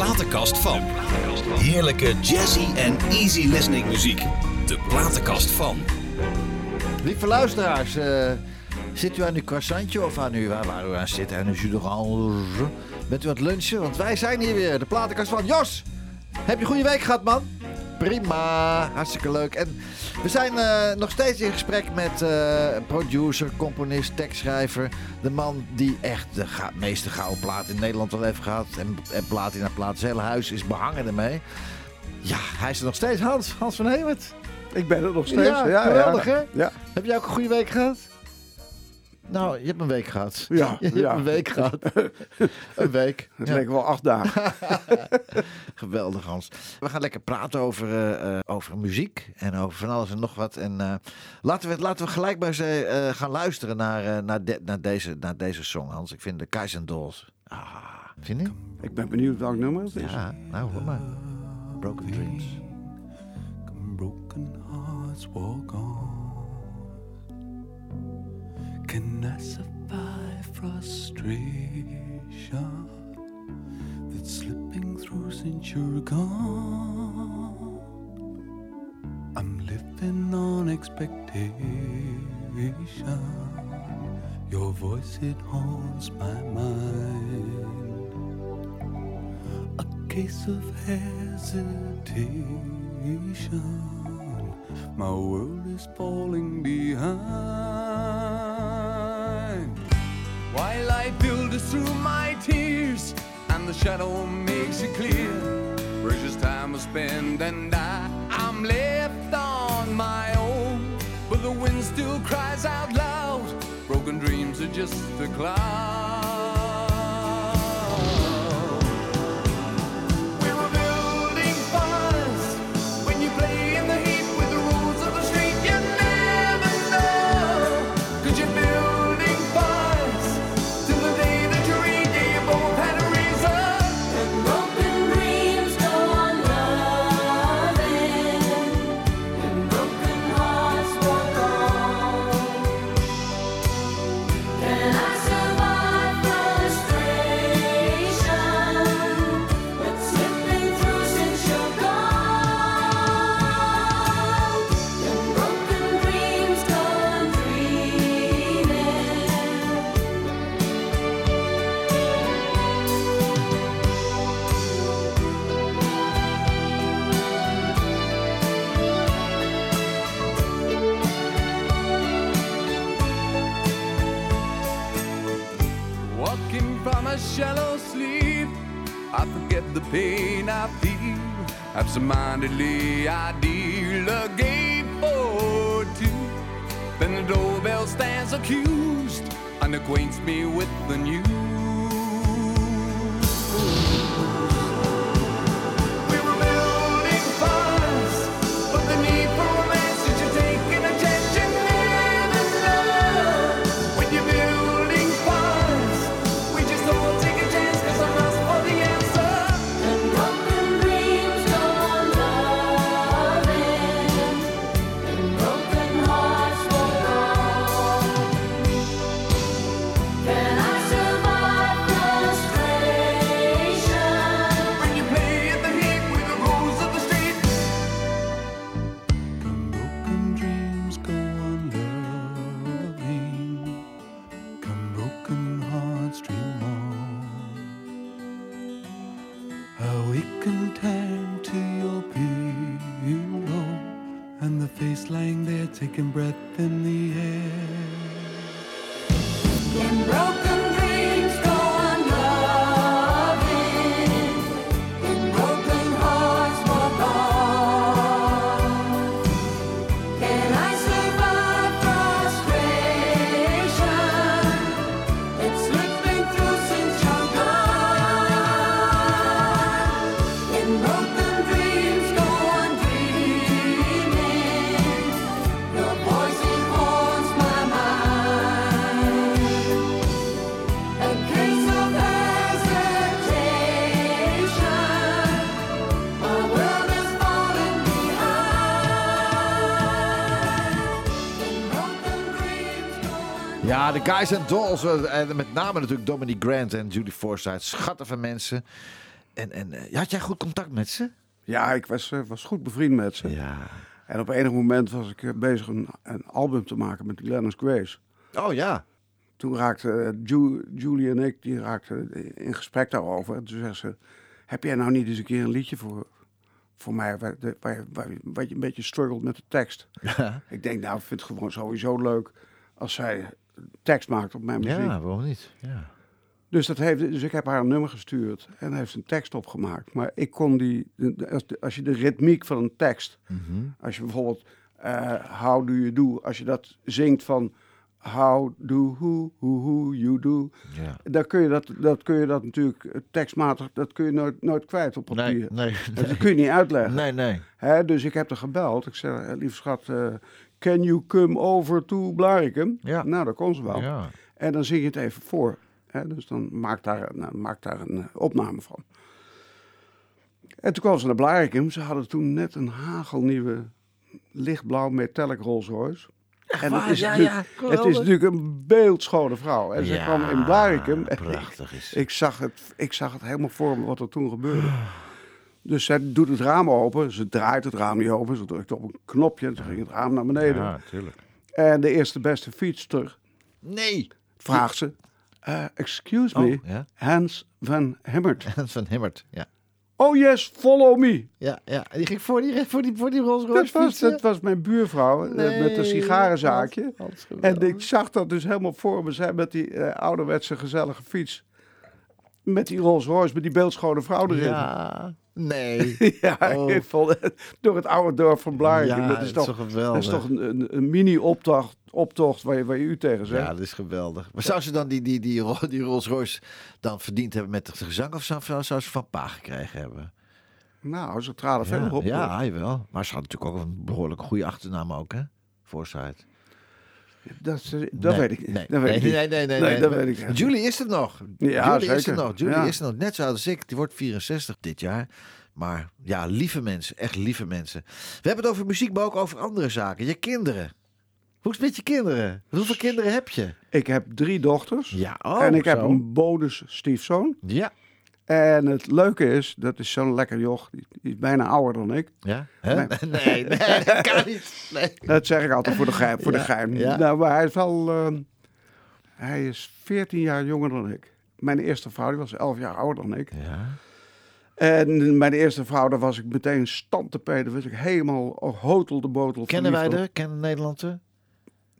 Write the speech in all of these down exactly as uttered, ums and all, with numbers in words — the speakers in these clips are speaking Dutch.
platenkast van. Heerlijke jazzy en easy listening muziek. De platenkast van. Lieve luisteraars, uh, zit u aan uw croissantje of aan uw, waar, waar u aan zit, aan uw jus d'orange? Bent u aan het lunchen? Want wij zijn hier weer, de platenkast van. Jos, heb je een goede week gehad, man? Prima, hartstikke leuk. En we zijn uh, nog steeds in gesprek met uh, producer, componist, tekstschrijver. De man die echt de ga- meeste gouden plaat in Nederland wel heeft gehad. En, en plaat in haar plaat. Zijn hele huis is behangen ermee. Ja, hij is er nog steeds. Hans, Hans van Hemert. Ik ben er nog steeds. Ja, ja, geweldig ja. hè? Ja. Heb jij ook een goede week gehad? Nou, je hebt een week gehad. Ja, je ja. hebt een week gehad. Een week. Dat ja. leek wel acht dagen. Geweldig, Hans. We gaan lekker praten over, uh, over muziek en over van alles en nog wat. En uh, laten, we, laten we gelijk maar ze uh, gaan luisteren naar, uh, naar, de, naar, deze, naar deze song, Hans. Ik vind de Guys 'n' Dolls. Ah, vind je? Ik ben benieuwd welk nummer het is. Ja, nou hoor maar. Broken Dreams. Broken hearts walk on. Can I survive frustration that's slipping through since you're gone? I'm living on expectation. Your voice, it haunts my mind. A case of hesitation. My world is falling behind. While I filters through my tears and the shadow makes it clear, precious time was spent and I, I'm left on my own. But the wind still cries out loud, broken dreams are just a cloud. We were building fires when you play in the heat with the rules of the street. You never know, could you build shallow sleep? I forget the pain I feel. Absentmindedly I deal a game for two. Then the doorbell stands accused and acquaints me with the news. Ja, de Guys 'n' Dolls, met name natuurlijk Dominic Grant en Julie Forsyth, schatten van mensen. En, en uh, had jij goed contact met ze? Ja, ik was, uh, was goed bevriend met ze. Ja. En op enig moment was ik bezig een, een album te maken met Glenys Grace. Oh ja. Toen raakte Ju- Julie en ik die raakten in gesprek daarover. En toen zei ze, heb jij nou niet eens een keer een liedje voor, voor mij... Waar, waar, waar, waar je een beetje struggelt met de tekst? Ja. Ik denk, nou, ik vind het gewoon sowieso leuk als zij tekst maakt op mijn muziek. Ja, waarom niet? Ja. Dus, dat heeft, dus ik heb haar een nummer gestuurd en heeft een tekst opgemaakt. Maar ik kon die... Als je de ritmiek van een tekst... Mm-hmm. Als je bijvoorbeeld uh, How Do You Do... Als je dat zingt van... How do who, who, who you do. Ja. Daar kun je dat, dat kun je dat natuurlijk tekstmatig, dat kun je nooit, nooit kwijt op papier. Nee, nee, nee. Dat kun je niet uitleggen. Nee, nee. Hè, dus ik heb er gebeld. Ik zei, lieve schat, uh, can you come over to Blaricum? Ja. Nou, dat kon ze wel. Ja. En dan zing je het even voor. Hè, dus dan maak daar, nou, maak daar een uh, opname van. En toen kwam ze naar Blaricum. Ze hadden toen net een hagelnieuwe lichtblauw metallic Rolls Royce. En het is, ja, ja, het is natuurlijk een beeldschone vrouw. En ze ja, kwam in Blaricum. Prachtig is. Ik, ik, zag het, ik zag het helemaal voor me wat er toen gebeurde. Dus ze doet het raam open. Ze draait het raam niet open. Ze drukt op een knopje en toen ging het raam naar beneden. Ja, tuurlijk. En de eerste beste fietster. Nee. Vraagt ze. Uh, excuse me. Oh, ja? Hans van Hemert. Hans van Hemert, ja. Oh yes, follow me. Ja, ja. Die ging voor die, voor die, voor die Rolls Royce dat was, dat was mijn buurvrouw nee, met een sigarenzaakje. Hans, Hans en ik zag dat dus helemaal voor me zijn met die uh, ouderwetse gezellige fiets. Met die Rolls Royce, met die beeldschone vrouw erin. Ja, nee. ja, oh. Ik vond het, door het oude dorp van Blaricum. Ja, dat is toch, geweldig. Dat is toch een, een, een mini-optocht. Optocht waar je, waar je u tegen zegt. Ja, dat is geweldig. Maar zou ze dan die, die, die, die Rolls Royce dan verdiend hebben met de gezang... of zou, zou ze van pa gekregen hebben? Nou, ze traden ja, verder op. Ja, jawel. Maar ze had natuurlijk ook een behoorlijk goede achternaam ook, hè? Forsyth. Dat, dat nee, weet ik niet. Nee, nee, nee, nee, nee, nee dat weet ik niet. Julie is het nog. Ja, Julie zeker. Is het nog. Julie ja. is het nog. Net zoals ik. Die wordt vierenzestig dit jaar. Maar ja, lieve mensen. Echt lieve mensen. We hebben het over muziek, maar ook over andere zaken. Je kinderen. Hoe is het met je kinderen? Hoeveel kinderen heb je? Ik heb drie dochters. Ja, oh, en ik zo. heb een bonus stiefzoon. Ja. En het leuke is, dat is zo'n lekker joch. Die is bijna ouder dan ik. Ja? Huh? Nee. nee, nee, dat kan niet. Nee. Dat zeg ik altijd voor de geheim. Voor ja, de geheim. Ja. Nou, maar hij is wel... Uh, hij is veertien jaar jonger dan ik. Mijn eerste vrouw, die was elf jaar ouder dan ik. Ja. En mijn eerste vrouw, daar was ik meteen standtepeden. Daar was ik helemaal hotel de botel. Kennen wij er? Kennen Nederlandse?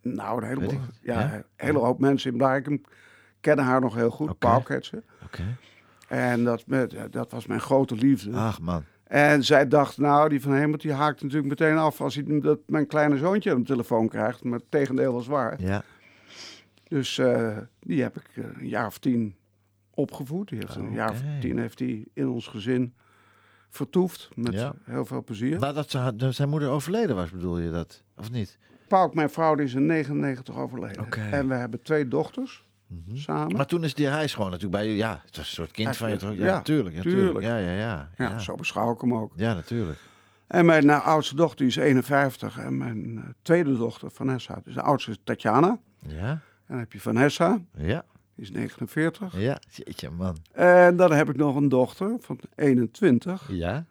Nou, een heleboel, ja, ja? een hele hoop mensen in Blaricum kennen haar nog heel goed. Okay. Paul kent ze. Okay. En dat, dat was mijn grote liefde. Ach man. En zij dacht, nou, die van Hemert, die haakt natuurlijk meteen af... als hij dat mijn kleine zoontje aan de telefoon krijgt. Maar het tegendeel was waar. Ja. Dus uh, die heb ik een jaar of tien opgevoed. Die heeft okay. Een jaar of tien heeft hij in ons gezin vertoefd. Met ja. heel veel plezier. Maar dat zijn, dat zijn moeder overleden was, bedoel je dat? Of niet? Pauk, mijn vrouw, die is in negenennegentig overleden. Okay. En we hebben twee dochters mm-hmm. samen. Maar toen is die huis gewoon natuurlijk bij je. Ja, het was een soort kind Echt, van je. Toch? Ja, ja, tuurlijk, ja, tuurlijk. tuurlijk. Ja, ja, ja, ja. Ja, zo beschouw ik hem ook. Ja, natuurlijk. En mijn nou, oudste dochter is eenenvijftig. En mijn uh, tweede dochter, Vanessa. Dus de oudste is Tatjana. Ja. En dan heb je Vanessa. Ja. Die is negenenveertig. Ja, jeetje man. En dan heb ik nog een dochter van eenentwintig. Ja.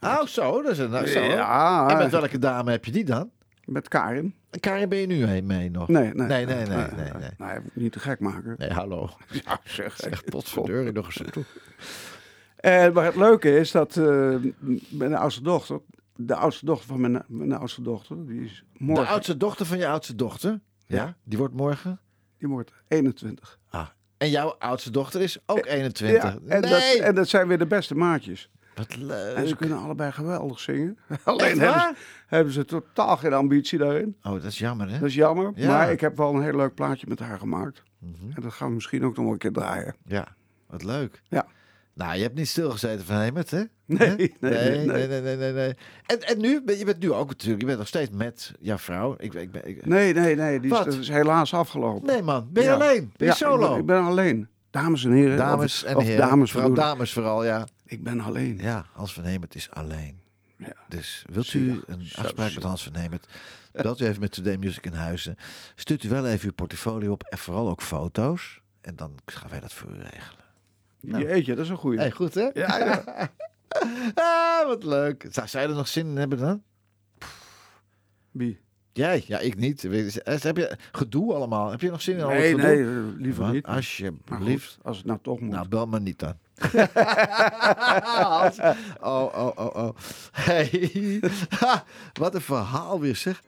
Oh, zo. Dat is een nou, zo. Ja. En met welke dame heb je die dan? Met Karin. Karin, ben je nu mee nog? Nee, nee, nee, nee, nee. nee, nee, nee. Nou, je moet niet te gek maken. Nee, hallo. Ja, zeg. Zeg, potverdeur, nog eens toe. En maar het leuke is dat uh, mijn oudste dochter, de oudste dochter van mijn, mijn oudste dochter, die is morgen. De oudste dochter van je oudste dochter? Ja. ja. Die wordt morgen? Die wordt eenentwintig. Ah. En jouw oudste dochter is ook eenentwintig. Ja, en, nee. dat, en dat zijn weer de beste maatjes. Wat leuk. En ze kunnen allebei geweldig zingen. Alleen hebben ze, hebben ze totaal geen ambitie daarin. Oh, dat is jammer, hè? Dat is jammer, ja. Maar ik heb wel een heel leuk plaatje met haar gemaakt. Mm-hmm. En dat gaan we misschien ook nog wel een keer draaien. Ja, wat leuk. Ja. Nou, je hebt niet stilgezeten van Hemert, hè? Nee, nee, nee, nee, nee, nee, nee, nee, nee. En, en nu, je bent nu ook natuurlijk, je bent nog steeds met jouw vrouw. Ik, ik ben, ik... Nee, nee, nee, die is, is helaas afgelopen. Nee, man, ben je ja. alleen? Ben je ja, solo? Ik ben, ik ben alleen. Dames en heren. Dames of, en of heren. Dames vooral, dames vooral, ja. Ik ben alleen. Ja, Hans van Hemert is alleen. Ja. Dus wilt u ja, een afspraak zo. Met Hans van Hemert? Belt u even met Today Music in Huizen. Stuurt u wel even uw portfolio op en vooral ook foto's. En dan gaan wij dat voor u regelen. Nou. Jeetje, dat is een goeie. Hey, goed, hè? Ja, ja. Ah, wat leuk. Zou zij er nog zin in hebben dan? Wie? Jij? Ja, ik niet. Heb je gedoe allemaal? Heb je nog zin in nee, al nee, gedoe? Nee, liever want, niet. Alsjeblieft. Als het nou toch moet. Nou, bel me niet dan. oh, oh, oh, oh. Hey. Ha, wat een verhaal weer, zeg.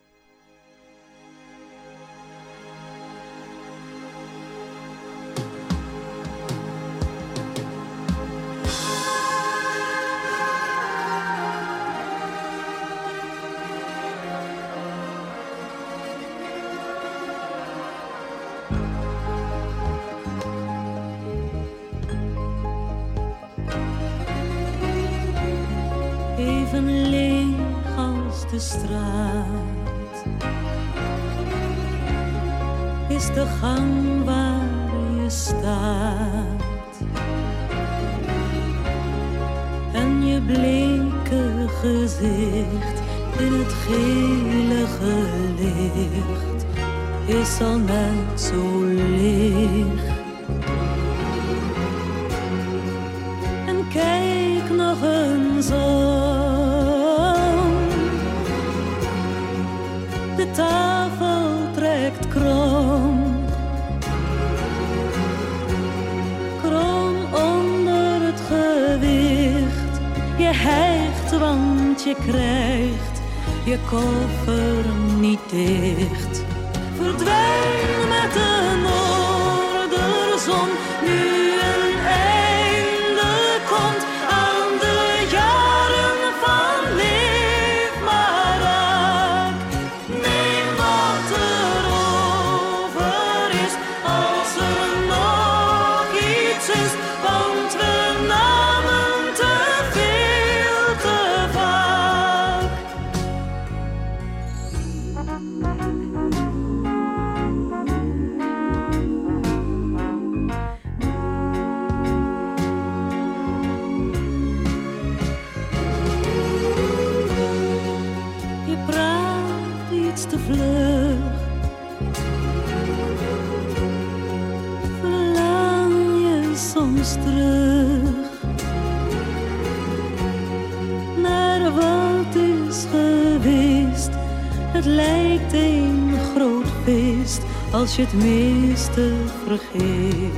Als je het meeste vergeet,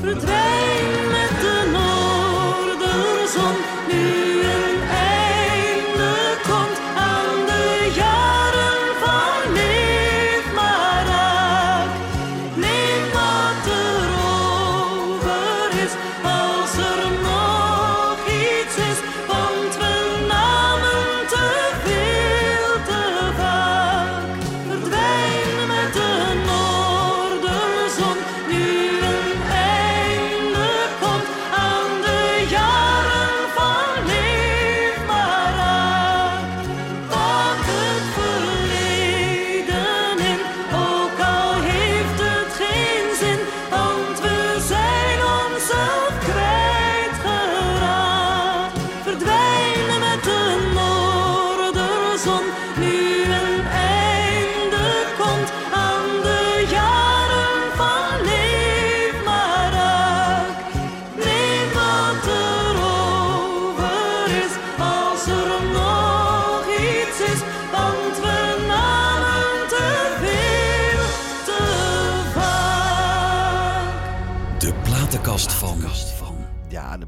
verdwijn met de noorderzon. Nu een einde komt aan de jaren van leef maar raak. Neem wat er over is, als er nog iets is, want we namen te veel te vaak. Verdwijn met de noorderzon.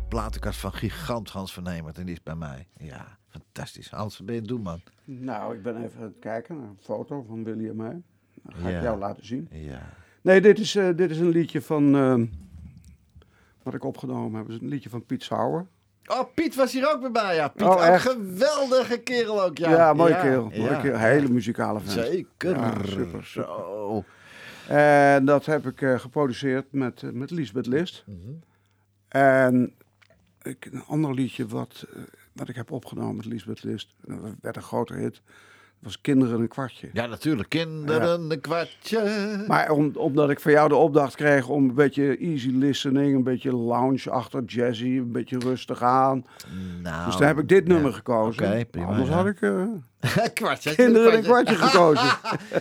Platenkast van gigant Hans van Hemert. En die is bij mij. Ja, fantastisch. Hans, wat ben je aan het doen, man? Nou, ik ben even aan het kijken naar een foto van Willy en mij. Dat ga ja. ik jou laten zien. Ja. Nee, dit is, uh, dit is een liedje van... Uh, wat ik opgenomen heb, is een liedje van Piet Sauer. Oh, Piet was hier ook weer bij, ja. Piet, oh, een geweldige kerel ook, ja. Ja, mooie ja. kerel. Mooie ja. kerel. Hele muzikale vent. Zeker. Ja, super, super. Zo. En dat heb ik uh, geproduceerd met, uh, met Liesbeth List. Mm-hmm. En... Ik, een ander liedje wat, wat ik heb opgenomen met Liesbeth List. Dat werd een grote hit. was kinderen een kwartje. Ja, natuurlijk. Kinderen ja. een kwartje. Maar om, omdat ik van jou de opdracht kreeg om een beetje easy listening, een beetje lounge-achtig, jazzy, een beetje rustig aan. Nou, dus daar heb ik dit ja. nummer gekozen. Okay, prima, Anders ja. had ik... Uh, kwartje, kinderen een kwartje, kwartje gekozen.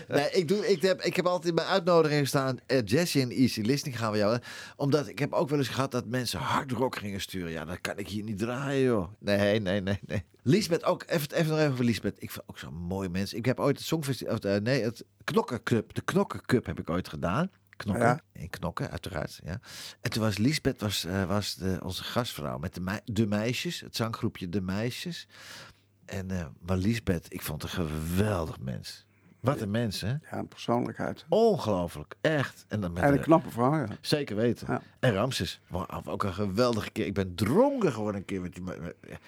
nee, ik, doe, ik, heb, ik heb altijd in mijn uitnodiging staan... Uh, jazzy en easy listening gaan we jou... Omdat ik heb ook wel eens gehad dat mensen hard rock gingen sturen. Ja, dat kan ik hier niet draaien, joh. Nee, nee, nee, nee. Liesbeth ook, even, even nog even voor Liesbeth. Ik vind ook zo'n mooi mens. Ik heb ooit het Songfestival, uh, nee, het Knokkencup, de Knokkencup heb ik ooit gedaan. Knokken, ja. in Knokken, uiteraard, ja. En toen was Liesbeth, was, uh, was de, onze gastvrouw met de, mei, de meisjes, het zanggroepje De Meisjes. En, uh, maar Liesbeth, ik vond het een geweldig mens. Wat een mens, hè? Ja, een persoonlijkheid. Ongelooflijk, echt. En, dan met en een de, knappe vrouw, ja. Zeker weten. Ja. En Ramses, wow, ook een geweldige keer. Ik ben dronken geworden een keer. Met die,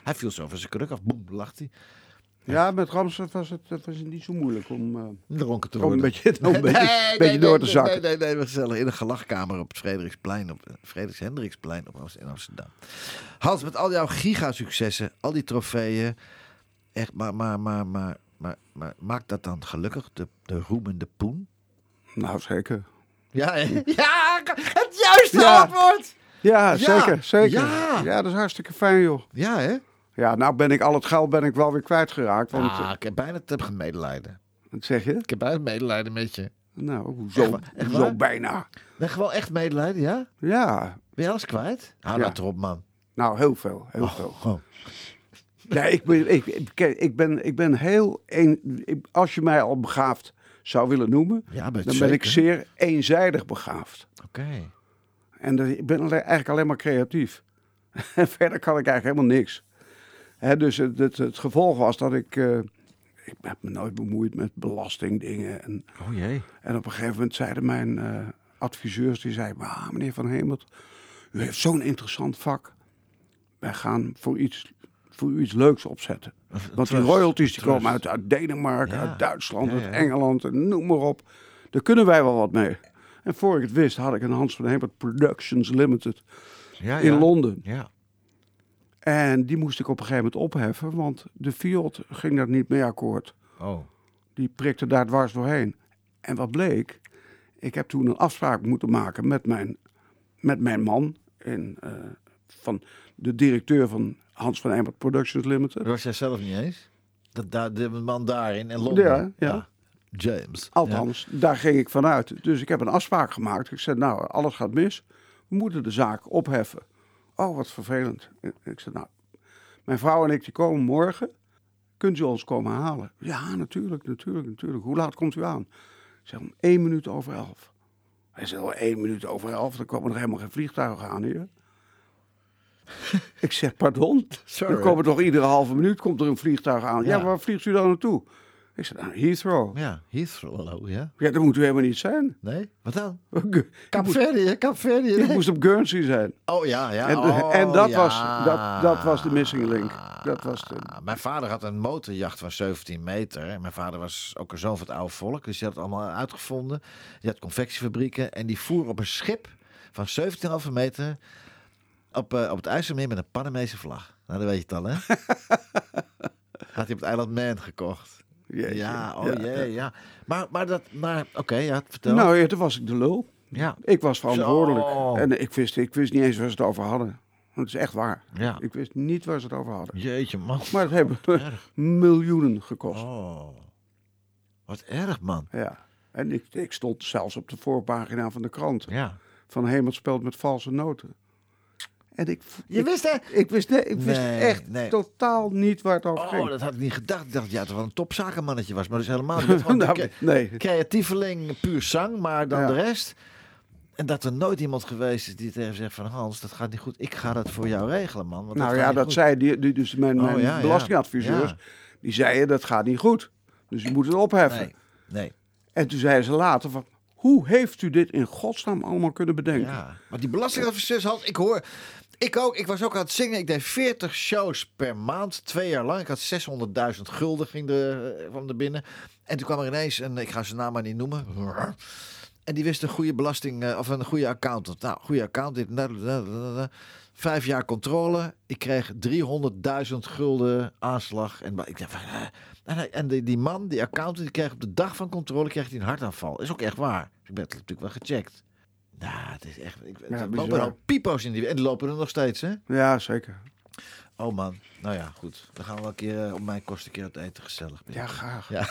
hij viel zo van zijn kruk af, boem, lacht hij. Ja, met Ramses was het, was het niet zo moeilijk om... Uh, dronken te worden. Om een beetje, om een beetje, nee, nee, beetje nee, door nee, te zakken. Nee, nee, nee, we gezellig. In een gelachkamer op het Frederiksplein, op het Frederik Hendrikplein in Amsterdam. Hans, met al jouw gigasuccessen, al die trofeeën. Echt, maar, maar, maar, maar... Maar, maar maakt dat dan gelukkig, de, de roemende poen? Nou, zeker. Ja, ja het juiste ja. antwoord! Ja, ja, zeker, zeker. Ja. ja, dat is hartstikke fijn, joh. Ja, hè? Ja, nou ben ik al het geld ben ik wel weer kwijtgeraakt. Want ah, ik heb bijna te medelijden. Wat zeg je? Ik heb bijna medelijden met je. Nou, hoezo, zo bijna? Ben je wel echt medelijden, ja? Ja. Ben je alles kwijt? Hou ja. dat erop, man. Nou, heel veel, heel oh, veel. Oh. Nee, ik ben, ik, ik ben, ik ben heel... Een, ik, als je mij al begaafd zou willen noemen... Ja, dan zeker. ben ik zeer eenzijdig begaafd. Oké. Okay. En de, ik ben alleen, eigenlijk alleen maar creatief. En verder kan ik eigenlijk helemaal niks. Hè, dus het, het, het gevolg was dat ik... Uh, ik heb me nooit bemoeid met belastingdingen. En, oh jee. En op een gegeven moment zeiden mijn uh, adviseurs... Die zeiden, ah, meneer Van Hemert... U heeft zo'n interessant vak. Wij gaan voor iets... voor u iets leuks opzetten. Want die royalties die komen uit, uit Denemarken, ja. uit Duitsland, ja, ja. uit Engeland, noem maar op. Daar kunnen wij wel wat mee. En voor ik het wist, had ik een Hans van Hemert Productions Limited ja, ja. in Londen. Ja. En die moest ik op een gegeven moment opheffen, want de F I O D ging daar niet mee akkoord. Oh. Die prikte daar dwars doorheen. En wat bleek, ik heb toen een afspraak moeten maken met mijn, met mijn man, in, uh, van de directeur van... Hans van Hemert Productions Limited. Was jij zelf niet eens? Dat, dat, de man daarin in Londen. Ja, ja. ja. James. Althans, ja. daar ging ik vanuit. Dus ik heb een afspraak gemaakt. Ik zei, nou, alles gaat mis. We moeten de zaak opheffen. Oh, wat vervelend. Ik zei, nou, mijn vrouw en ik die komen morgen. Kunt u ons komen halen? Ja, natuurlijk, natuurlijk, natuurlijk. Hoe laat komt u aan? Ik zei, om één minuut over elf. Hij zei, al één minuut over elf. Dan komen er helemaal geen vliegtuigen aan hier. Ik zeg, pardon? Sorry. Dan komen toch iedere halve minuut komt er een vliegtuig aan. Ja, ja waar vliegt u dan naartoe? Ik zeg, nou, Heathrow. Ja, Heathrow, hallo, ja. Ja, dat moet u helemaal niet zijn. Nee, wat dan? Kapverdië, Kapverdië. Ik moest op Guernsey zijn. Oh ja, ja. En, oh, en dat, ja. Was, dat, dat was de missing link. Dat was de... Mijn vader had een motorjacht van zeventien meter. En mijn vader was ook een zoon van het oude volk. Dus die had het allemaal uitgevonden. Die had confectiefabrieken. En die voer op een schip van zeventien komma vijf meter... Op, uh, op het IJsselmeer met een Panamese vlag. Nou, dat weet je het al, hè? Had hij op het eiland Man gekocht. Jeetje. Ja, oh ja, jee, ja. ja. Maar, maar dat, maar, oké, okay, ja, vertel. Nou, ja, toen was ik de lul. Ja. Ik was verantwoordelijk. Zo. En ik wist, ik wist niet eens waar ze het over hadden. Dat is echt waar. Ja. Ik wist niet waar ze het over hadden. Jeetje, man. Maar het hebben miljoenen gekost. Oh. Wat erg, man. Ja. En ik, ik stond zelfs op de voorpagina van de krant. Ja. Van Hemert speelt met valse noten. En ik, je ik, wist hè? Ik wist, nee, ik wist nee, echt nee. totaal niet waar het over oh, ging. Oh, dat had ik niet gedacht. Ik dacht ja, dat het wel een topzakenmannetje was. Maar dat is helemaal niet. nou, ke- nee. Creatieveling, puur zang, maar dan ja. de rest. En dat er nooit iemand geweest is die tegen zegt van Hans, dat gaat niet goed. Ik ga dat voor jou regelen, man. Want nou dat ja, dat goed. zei die, die, dus mijn, mijn oh, ja, belastingadviseurs. Ja. Die zeiden, dat gaat niet goed. Dus je moet het opheffen. Nee, nee. En toen zeiden ze later van... Hoe heeft u dit in godsnaam allemaal kunnen bedenken? Ja, want die belastingadviseurs had ik hoor... Ik ook, ik was ook aan het zingen. Ik deed veertig shows per maand, twee jaar lang. Ik had zeshonderdduizend gulden ging de, van de binnen. En toen kwam er ineens een, ik ga zijn naam maar niet noemen. En die wist een goede belasting, of een goede accountant. Nou, goede accountant. Dit, vijf jaar controle. Ik kreeg driehonderdduizend gulden aanslag. En ik dacht, En, hij, en die, die man, die accountant, die kreeg op de dag van controle kreeg hij een hartaanval. Is ook echt waar. Dus ik ben het natuurlijk wel gecheckt. Nou, het is echt... Ik, ja, er lopen er al pipo's in die... En die lopen er nog steeds, hè? Ja, zeker. Oh man, nou ja, goed. Dan gaan we wel een keer uh, op mijn kosten een keer uit eten gezellig. Ja, graag. Ja.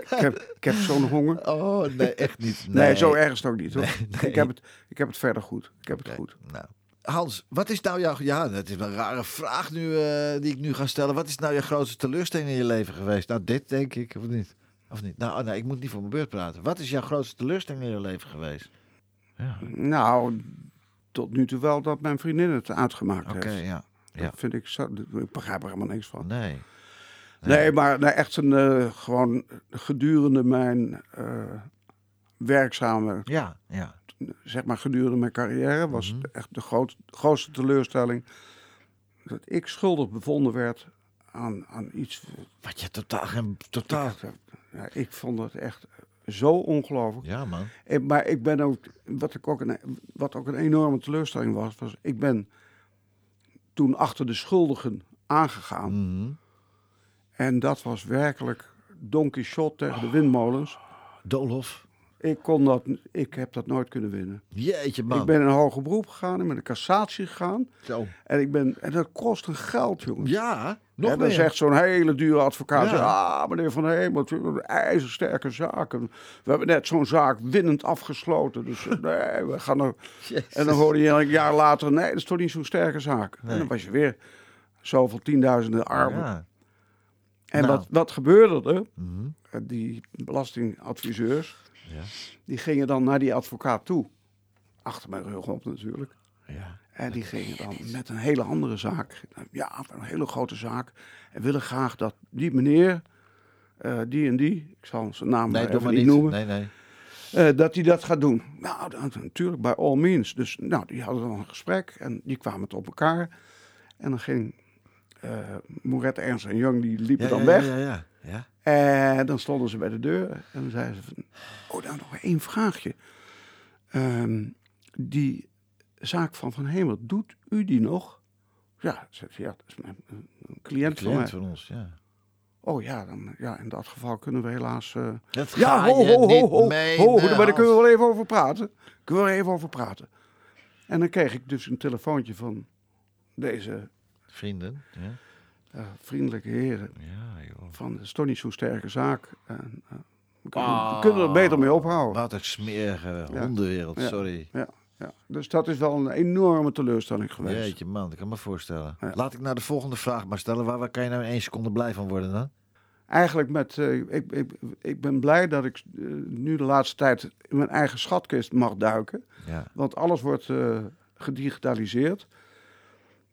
ik, heb, ik heb zo'n honger. Oh, nee, echt niet. Nee, nee zo ergens ook niet, hoor. Nee, nee. Ik, heb het, ik heb het verder goed. Ik heb het okay. goed. Nou. Hans, wat is nou jouw... Ja, dat is een rare vraag nu, uh, die ik nu ga stellen. Wat is nou je grootste teleurstelling in je leven geweest? Nou, dit denk ik, of niet? Of niet? Nou, oh, nee, ik moet niet voor mijn beurt praten. Wat is jouw grootste teleurstelling in je leven geweest? Ja. Nou... Tot nu toe wel dat mijn vriendin het uitgemaakt okay, heeft. Oké, ja. Dat ja. vind ik zo... Ik begrijp er helemaal niks van. Nee. Nee, nee maar nee, echt een... Uh, gewoon gedurende mijn uh, werkzame... Ja, ja. Zeg maar gedurende mijn carrière was mm-hmm. het echt de groot, grootste teleurstelling... dat ik schuldig bevonden werd aan, aan iets... Wat je totaal... totaal. Ik, ja, ik vond het echt... Zo ongelooflijk. Ja, man. En, maar ik ben ook, wat, ik ook een, wat ook een enorme teleurstelling was, was ik ben toen achter de schuldigen aangegaan. Mm-hmm. En dat was werkelijk Don Quixote tegen oh. de windmolens. Doolhof. Ik kon dat, ik heb dat nooit kunnen winnen. Jeetje, man. Ik ben in een hoger beroep gegaan, ik ben in cassatie gegaan. Zo. En, ik ben, en dat kost een geld, jongens. Ja, nog en dan meer. Zegt zo'n hele dure advocaat, ja. zegt, ah, meneer Van Hemert, ijzersterke zaken. We hebben net zo'n zaak winnend afgesloten, dus nee, we gaan er... Jezus. En dan hoorde je een jaar later, nee, dat is toch niet zo'n sterke zaak. Nee. En dan was je weer zoveel tienduizenden armen. Ja. En nou. wat, wat gebeurde er? Mm-hmm. Die belastingadviseurs... Ja. Die gingen dan naar die advocaat toe. Achter mijn rug op natuurlijk. Ja, en die gingen dan met een hele andere zaak. Ja, een hele grote zaak. En willen graag dat die meneer, uh, die en die, ik zal zijn naam nee, even maar niet noemen. Nee, nee. Uh, dat hij dat gaat doen. Nou, dat, natuurlijk, by all means. Dus nou, die hadden dan een gesprek en die kwamen het op elkaar. En dan ging uh, Moret, Ernst en Young, die liepen ja, dan ja, weg. Ja, ja, ja. Ja. En dan stonden ze bij de deur en dan zeiden ze van... Oh, nou nog één vraagje. Um, die zaak van Van Hemert, doet u die nog? Ja, zegt ja, dat is mijn een cliënt, cliënt van mij. van ons, ja. Oh ja, dan, ja, in dat geval kunnen we helaas... Uh... Dat ja, ho, ho, ho, ho, mee, ho, ho, ho, daar kunnen we wel even over praten. Kunnen we er even over praten. En dan kreeg ik dus een telefoontje van deze... Vrienden, ja. Uh, vriendelijke heren, ja, joh. Van het is toch niet zo'n sterke zaak. Uh, uh, we, kunnen, oh, we kunnen er beter mee ophouden. Wat een smerige ja. hondenwereld, ja. sorry. Ja. Ja. Dus dat is wel een enorme teleurstelling geweest. Jeetje man, ik kan me voorstellen. Ja. Laat ik nou de volgende vraag maar stellen. Waar, waar kan je nou in één seconde blij van worden dan? Eigenlijk met, uh, ik, ik, ik ben blij dat ik uh, nu de laatste tijd in mijn eigen schatkist mag duiken. Ja. Want alles wordt uh, gedigitaliseerd.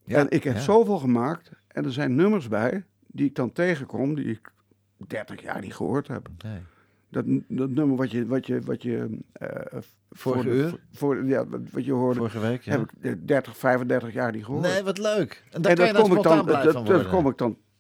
Ja. En ik heb ja. zoveel gemaakt... En er zijn nummers bij die ik dan tegenkom... die ik dertig jaar niet gehoord heb. Nee. Dat, dat nummer wat je... Wat je, wat je uh, vorige voor de, uur? Voor, ja, wat je hoorde... Vorige week, ja. Heb ik dertig, vijfendertig jaar niet gehoord. Nee, wat leuk. En daar kan je dan spontaan blij van worden.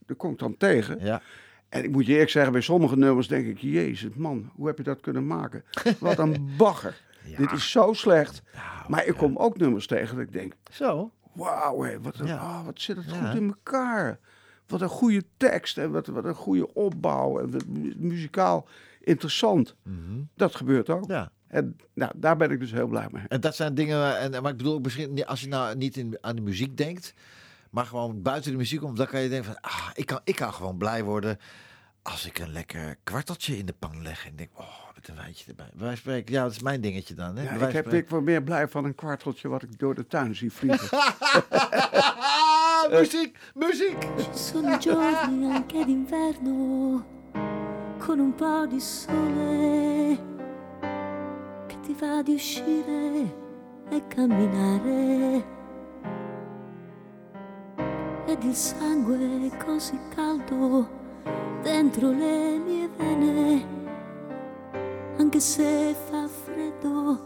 Dat kom ik dan tegen. Ja. En ik moet je eerlijk zeggen... bij sommige nummers denk ik... Jezus, man, hoe heb je dat kunnen maken? Wat een bagger. Ja. Dit is zo slecht. Nou, maar ik ja. kom ook nummers tegen dat ik denk... Zo... Wauw, hé, wat, ja. oh, wat zit het ja. goed in elkaar. Wat een goede tekst en wat, wat een goede opbouw. En muzikaal interessant. Mm-hmm. Dat gebeurt ook. Ja. En nou, daar ben ik dus heel blij mee. En dat zijn dingen, en, maar ik bedoel, misschien als je nou niet in, aan de muziek denkt, maar gewoon buiten de muziek komt, dan kan je denken van, ah, ik kan, ik kan gewoon blij worden als ik een lekker kwarteltje in de pan leg. En denk, oh, met een wijntje erbij. Wij spreken, ja, dat is mijn dingetje dan. Hè? Ja, ik heb ik wel meer blij van een kwarteltje wat ik door de tuin zie vliegen. muziek, muziek! Sono giorni anche d'inverno, con un po' di sole, che ti fa di uscire e camminare. Ed il sangue è così caldo dentro le mie vene. Anche se fa freddo,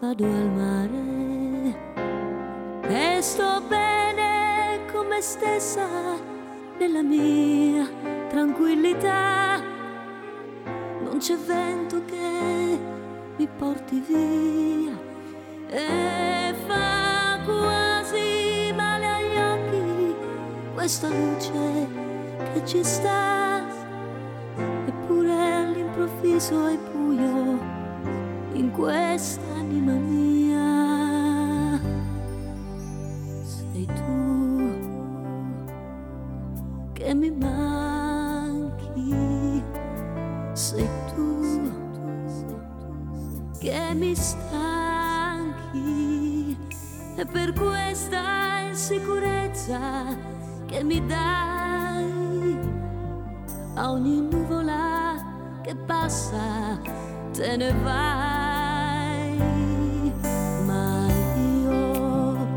vado al mare e sto bene con me stessa nella mia tranquillità. Non c'è vento che mi porti via e fa quasi male agli occhi questa luce che che ci sta, eppure all'improvviso è buio in quest'anima mia. Sei tu che mi manchi, sei tu che mi stanchi, e per questa insicurezza che mi dai, a ogni nuvola che passa te ne vai, ma io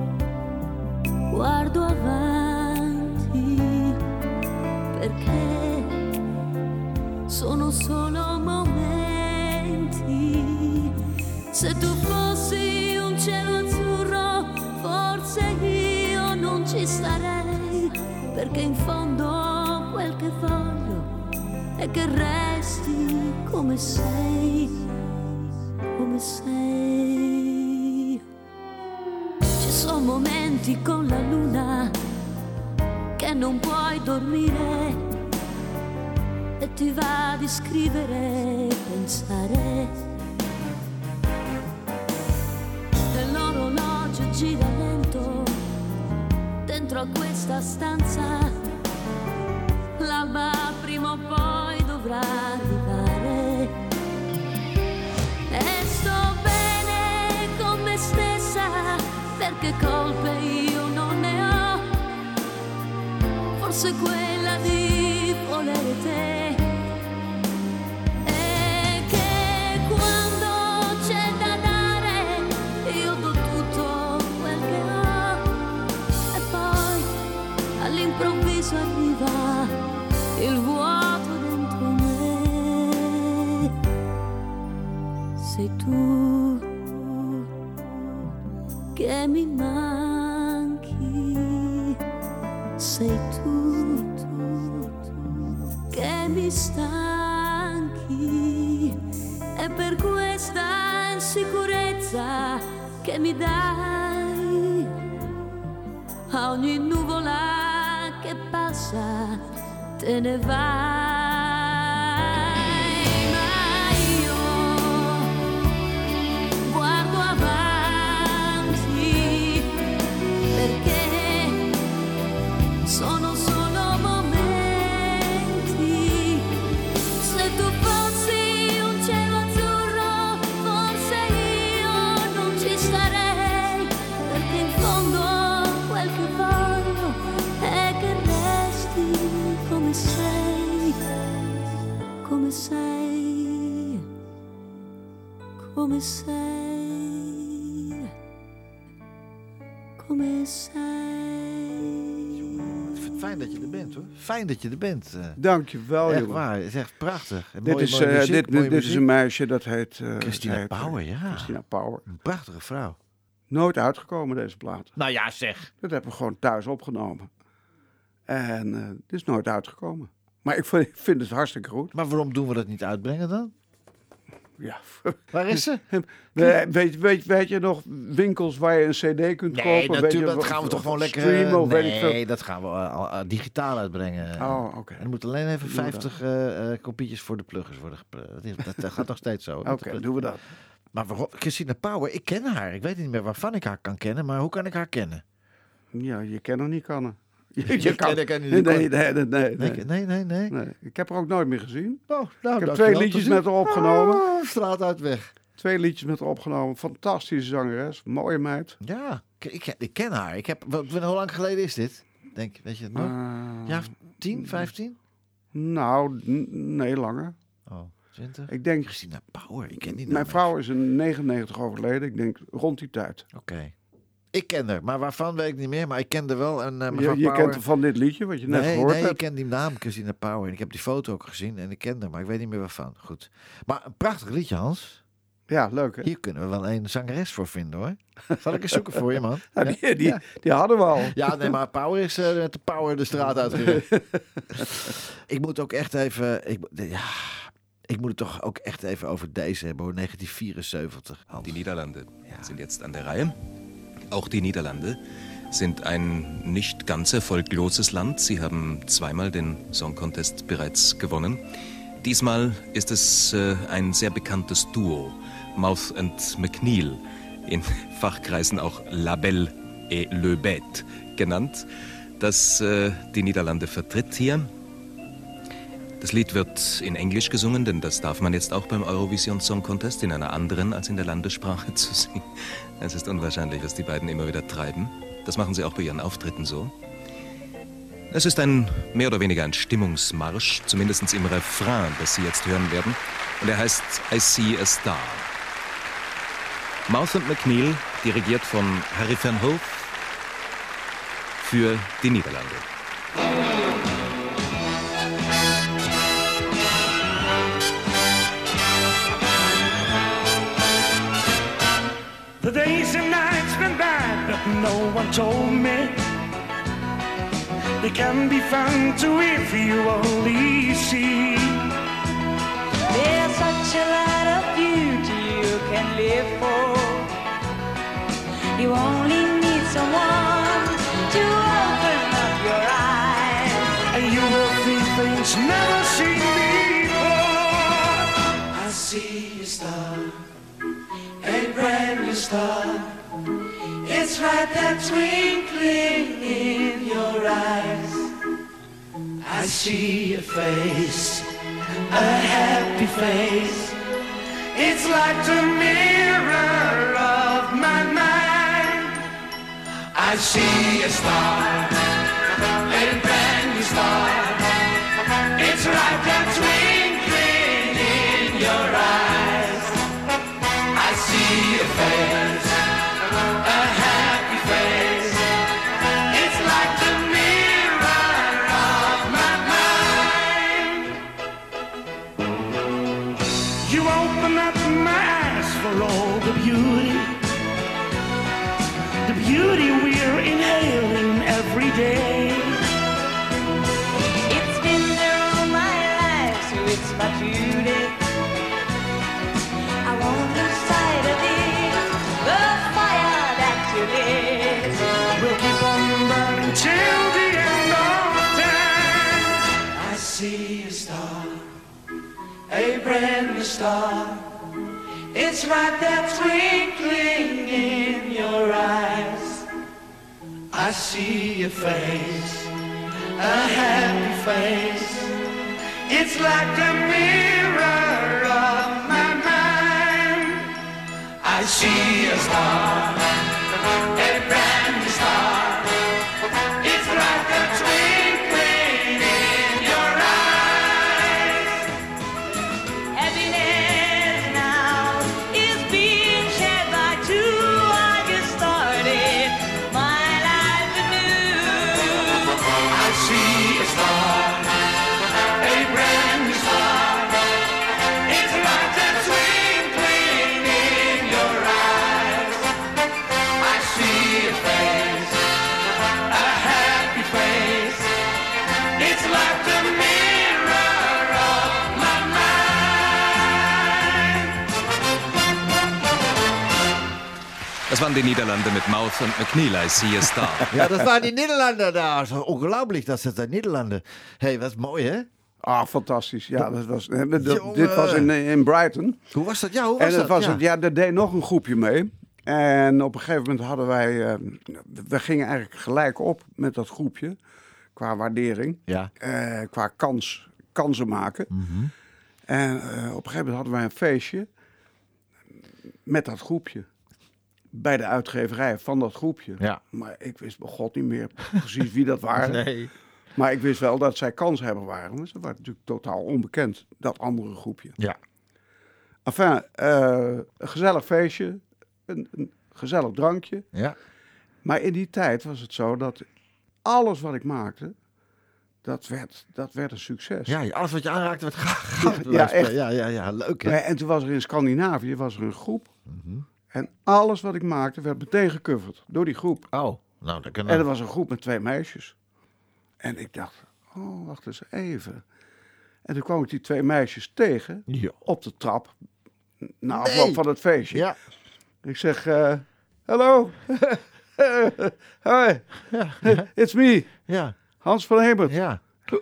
guardo avanti perché sono solo momenti. Se tu fossi un cielo azzurro, forse io non ci sarei, perché in fondo quel che voglio è che resti come sei, come sei. Ci sono momenti con la luna che non puoi dormire e ti va di scrivere e pensare, e l'orologio gira lento dentro a questa stanza, l'alba prima o poi dovrà arrivare. E sto bene con me stessa, perché colpe io non ne ho, forse quella di volere te. E che quando c'è da dare io do tutto quel che ho, all'improvviso arriva il vuoto dentro me. Sei tu che mi manchi, sei tu che mi stanchi, e per questa insicurezza che mi dai, a ogni nuvola che passa te ne vai, ma io guardo avanti perché sono solo momenti. Se tu fossi un cielo azzurro, forse io non ci sarei, perché in fondo quel che voglio è che resti come sei, come sei, come sei, come sei. Fijn dat je er bent, hoor. Fijn dat je er bent. Dank je wel, echt waar. Het is echt prachtig. Dit, mooie, is, mooie muziek, dit, dit, dit is een meisje dat heet... Uh, Christina heet, Power, ja. Christina Power. Een prachtige vrouw. Nooit uitgekomen, deze plaat. Nou ja, zeg. Dat hebben we gewoon thuis opgenomen. En uh, het is nooit uitgekomen. Maar ik vind, ik vind het hartstikke goed. Maar waarom doen we dat niet uitbrengen dan? Ja. Waar is ze? We, weet, weet, weet je nog winkels waar je een cd kunt nee, kopen? Nee, natuurlijk. Weet je, dat gaan we toch gewoon lekker... Streamen, nee, weet ik dat gaan we uh, uh, digitaal uitbrengen. Oh, oké. Okay. Er moeten alleen even vijftig uh, uh, kopietjes voor de pluggers worden geplukt. Dat, dat gaat nog steeds zo. Oké, okay, doen we dat. Maar waarom? Christina Power, ik ken haar. Ik weet niet meer waarvan ik haar kan kennen, maar hoe kan ik haar kennen? Ja, je kan haar niet kennen. Je, je kan haar niet kennen. Nee, nee, nee, nee, nee. Nee, nee, nee, nee. Ik heb haar ook nooit meer gezien. Oh, nou, ik heb twee liedjes met haar opgenomen. Ah, straat uit weg. Twee liedjes met haar opgenomen. Fantastische zangeres. Mooie meid. Ja, ik, ik ken haar. Ik heb, wat, hoe lang geleden is dit? Denk, weet je het nog? Uh, ja, tien, vijftien? Nou, n- nee, langer. Oh. twintig? Ik denk... Christina Power, ik ken die naam. Mijn vrouw is in negenennegentig overleden. Ik denk rond die tijd. Oké. Okay. Ik ken haar, maar waarvan weet ik niet meer. Maar ik kende wel een uh, mevrouw Power. Je, je kent van dit liedje, wat je nee, net gehoord nee, hebt? Nee, ik ken die naam, Christina Power. En ik heb die foto ook gezien en ik ken haar, maar ik weet niet meer waarvan. Goed. Maar een prachtig liedje, Hans. Ja, leuk hè? Hier kunnen we wel een zangeres voor vinden, hoor. Zal ik eens zoeken voor je, man? Ja, ja? Die, die, ja. Die hadden we al. Ja, nee, maar Power is uh, met de Power de straat uitgereden. Ik moet ook echt even... Ik, ja... Ik moet het toch ook echt even over deze hebben, hoor. negentien vierenzeventig. Die Niederlande ja. Sind jetzt an der Reihe. Auch die Niederlande sind ein nicht ganz erfolgloses Land. Sie haben zweimal den Song Contest bereits gewonnen. Diesmal ist es äh, ein sehr bekanntes Duo, Mouth and McNeil, in Fachkreisen auch La Belle et Le Bête genannt, das äh, die Niederlande vertritt hier. Das Lied wird in Englisch gesungen, denn das darf man jetzt auch beim Eurovision Song Contest in einer anderen als in der Landessprache zu singen. Es ist unwahrscheinlich, was die beiden immer wieder treiben. Das machen sie auch bei ihren Auftritten so. Es ist ein mehr oder weniger ein Stimmungsmarsch, zumindest im Refrain, das Sie jetzt hören werden. Und er heißt I See a Star. Mouth and McNeil, dirigiert von Harry van Hoof für die Niederlande. The days and nights been bad, but no one told me they can be found too if you only see. There's such a lot of beauty you can live for. You only need someone to open up your eyes, and you will see things never seen before. I see a star. A brand new star, it's right there twinkling in your eyes. I see a face, a happy face, it's like the mirror of my mind. I see a star, a brand new star, it's right there twinkling in your eyes. A face, a happy face, it's like the mirror of my mind. You open up my eyes for all the beauty, the beauty we're inhaling every day. It's been there all my life, so it's my beauty. I won't lose sight of it. The fire that you lit will keep on burning till the end of time. I see a star, a brand new star. It's right there twinkling in your eyes. I see a face, a happy face. It's like a mirror of my mind. I see a star, a brand new star. It's like a twinkling in your eyes. Happiness now is being shared by two. I just started my life anew. I see a star. Das waren die Niederlande mit Mouth und McNeil, I see a star. Ja, das waren die Niederlande da. Unglaublich, dass das sind Niederlande. Hey, was mooi, hè? Ah, fantastisch. Ja, dat was, dat, Jonge. Dit was in, in Brighton. Hoe was dat? Ja, hoe was en dat? Was ja. Het, ja, er deed nog een groepje mee. En op een gegeven moment hadden wij... Uh, we gingen eigenlijk gelijk op met dat groepje. Qua waardering. Ja. Uh, qua kans, kansen maken. Mm-hmm. En uh, op een gegeven moment hadden wij een feestje. Met dat groepje. Bij de uitgeverij van dat groepje. Ja. Maar ik wist bij God niet meer precies wie dat waren. Nee. Maar ik wist wel dat zij kanshebber waren. Dus dat was natuurlijk totaal onbekend, dat andere groepje. Ja. Enfin, uh, een gezellig feestje. Een, een gezellig drankje. Ja. Maar in die tijd was het zo dat alles wat ik maakte, dat werd, dat werd een succes. Ja, alles wat je aanraakte werd goud. Ja, ja, ja, ja, ja, leuk. Hè? En toen was er in Scandinavië was er een groep. Mm-hmm. En alles wat ik maakte werd meteen gecoverd door die groep. Oh, nou, dat kan en er was een groep met twee meisjes. En ik dacht, oh, wacht eens even. En toen kwam ik die twee meisjes tegen, ja, op de trap, na afloop nee. van het feestje. Ja. Ik zeg, hallo, uh, Hi, ja, ja. It's me. Ja. Hans van Hemert. Ja.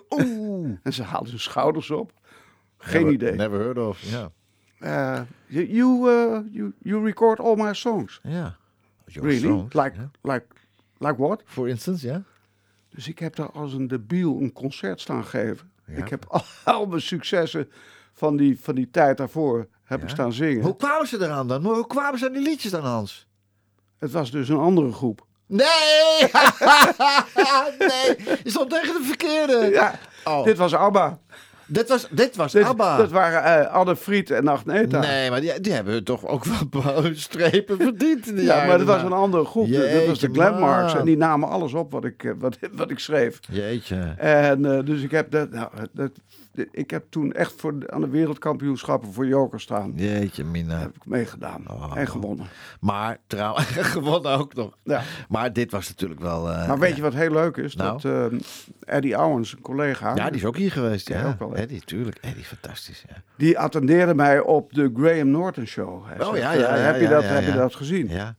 Oeh. En ze haalde zijn schouders op. Geen never, idee. Never heard of. Ja. Uh, you, uh, you, you record all my songs. Ja. Your really? Songs, like, yeah. like, like what? For instance, ja. Yeah. Dus ik heb daar als een debiel een concert staan geven. Ja. Ik heb al, al mijn successen van die, van die tijd daarvoor heb ja. ik staan zingen. Hoe kwamen ze eraan dan? Hoe kwamen ze aan die liedjes dan, Hans? Het was dus een andere groep. Nee! nee! Je stond tegen de verkeerde. Ja. Oh. Dit was Abba. Dit was, dit was dit, Abba. Dat waren uh, Anne Fried en Agneta. Nee, maar die, die hebben toch ook wel strepen verdiend. In de ja, maar dat was een andere groep. Jeetje, dat was de Glenmarks. En die namen alles op wat ik, wat, wat ik schreef. Jeetje. En uh, dus ik heb, dat, nou, dat, ik heb toen echt voor, aan de wereldkampioenschappen voor Joker staan. Jeetje, Mina. Dat heb ik meegedaan. Oh. En gewonnen. Maar trouwens, gewonnen ook nog. Ja. Maar dit was natuurlijk wel... Uh, maar weet ja. je wat heel leuk is? Nou. Dat uh, Eddie Owens, een collega... Ja, die is ook hier geweest. Ja, ja. Ook wel. Eddie, tuurlijk. Eddie, fantastisch, ja. Die attendeerde mij op de Graham Norton show. Hij oh, zegt, ja, ja, ja, heb ja, je dat, ja, ja. Heb je dat gezien? Ja.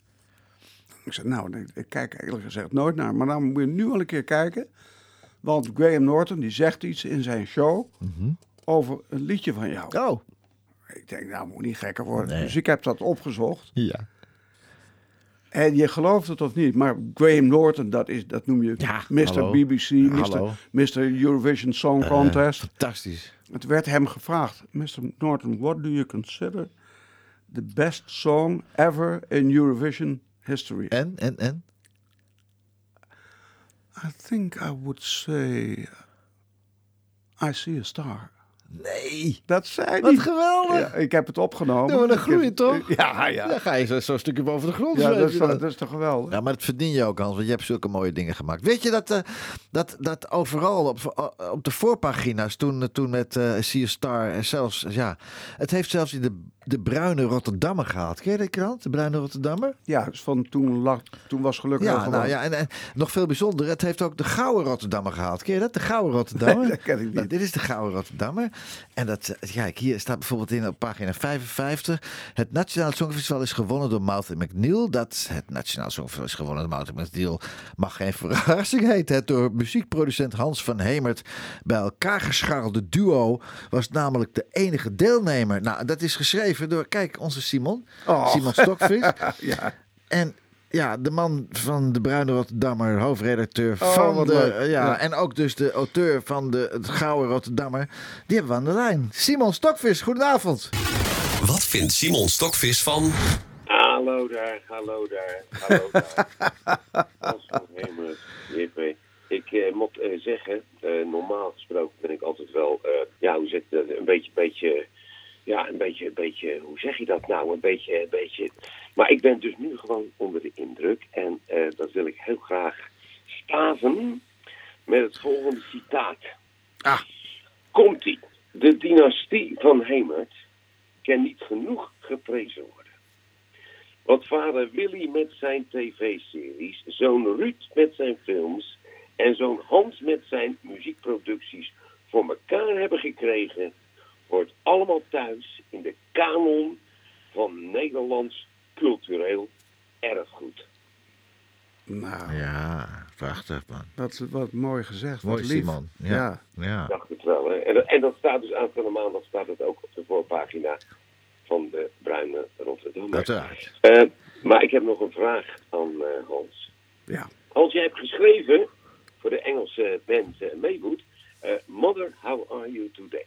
Ik zei, nou, ik kijk eigenlijk gezegd nooit naar. Maar dan moet je nu al een keer kijken. Want Graham Norton, die zegt iets in zijn show mm-hmm. over een liedje van jou. Oh. Ik denk, nou, moet niet gekker worden. Nee. Dus ik heb dat opgezocht. Ja. En je gelooft het of niet, maar Graham Norton, dat, is, dat noem je ja, mister Hallo. B B C, mister Eurovision Song Contest. Uh, fantastisch. Het werd hem gevraagd, mister Norton, what do you consider the best song ever in Eurovision history? En, en, en? I think I would say I See a Star. Nee, dat zijn die. Wat geweldig. Ja, ik heb het opgenomen. Ja, maar dan groei je toch? Ja, ja. Dan ga je zo'n zo stukje boven de grond. Ja, dat is, dat is toch geweldig. Ja, maar dat verdien je ook, Hans, want je hebt zulke mooie dingen gemaakt. Weet je dat, uh, dat, dat overal op, op de voorpagina's toen, toen met uh, See a Star en zelfs, ja, het heeft zelfs in de, de Bruine Rotterdammer gehaald. Ken je de krant? De Bruine Rotterdammer? Ja, dus van toen, la, toen was gelukkig. Ja, nou, ja en, en nog veel bijzonder, het heeft ook de Gouwe Rotterdammer gehaald. Ken je dat? De Gouwe Rotterdammer? Nee, dat ken ik niet. Nou, dit is de Gouwe Rotterdammer. En dat, kijk, hier staat bijvoorbeeld in op pagina vijfenvijftig. Het Nationaal Songfestival is gewonnen door Matthew McNeil. Dat het Nationaal Songfestival is gewonnen door Matthew McNeil mag geen verrassing heten. Het door muziekproducent Hans van Hemert bij elkaar gescharrelde duo was namelijk de enige deelnemer. Nou, dat is geschreven door, kijk, onze Simon. Oh. Simon Stokvis. ja. En... Ja, de man van de Bruine Rotterdammer, hoofdredacteur oh, van de... Ja, ja, en ook dus de auteur van de Gouwe Rotterdammer. Die hebben we aan de lijn. Simon Stokvis, goedenavond. Wat vindt Simon Stokvis van... Hallo daar, hallo daar, hallo daar. Hans van Hemert, J P. Ik eh, moet eh, zeggen, eh, normaal gesproken ben ik altijd wel... Eh, ja, hoe zit het? Een beetje, beetje... Ja, een beetje, een beetje, hoe zeg je dat nou? Een beetje, een beetje. Maar ik ben dus nu gewoon onder de indruk. En uh, dat wil ik heel graag staven met het volgende citaat. Ah. Komt-ie. De dynastie van Hemert kan niet genoeg geprezen worden. Wat vader Willy met zijn tv-series, zoon Ruud met zijn films en zoon Hans met zijn muziekproducties voor elkaar hebben gekregen... wordt allemaal thuis in de kanon van Nederlands cultureel erfgoed. Nou, ja, prachtig man. Wat, wat mooi gezegd, mooi, wat lief. Man. Ja, ja. ja. Dacht het wel, hè? En, en dat staat dus aanstaande maandag staat het ook op de voorpagina van de Bruine Rotterdammer. Uiteraard. Uh, maar ik heb nog een vraag aan uh, Hans. Ja. Hans, jij hebt geschreven voor de Engelse band uh, Maywood, uh, Mother, How Are You Today?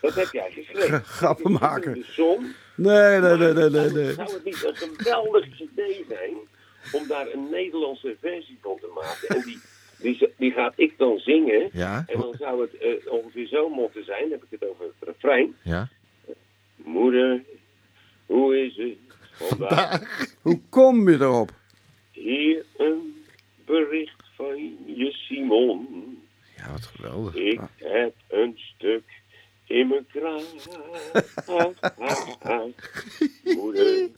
Dat heb jij geschreven. Grappen maken. De zon. Nee, nee, nee, nee, nee, nee. Zou het niet een geweldig idee zijn om daar een Nederlandse versie van te maken? En die, die, die gaat ik dan zingen. Ja. En dan zou het uh, ongeveer zo moeten zijn. Dan heb ik het over het refrein. Ja. Moeder, hoe is het vandaag? Hoe kom je erop? Hier een bericht van je Simon. Ja, wat geweldig. Ik heb een stuk in mijn kraag. Ha, ha, ha. Moeder.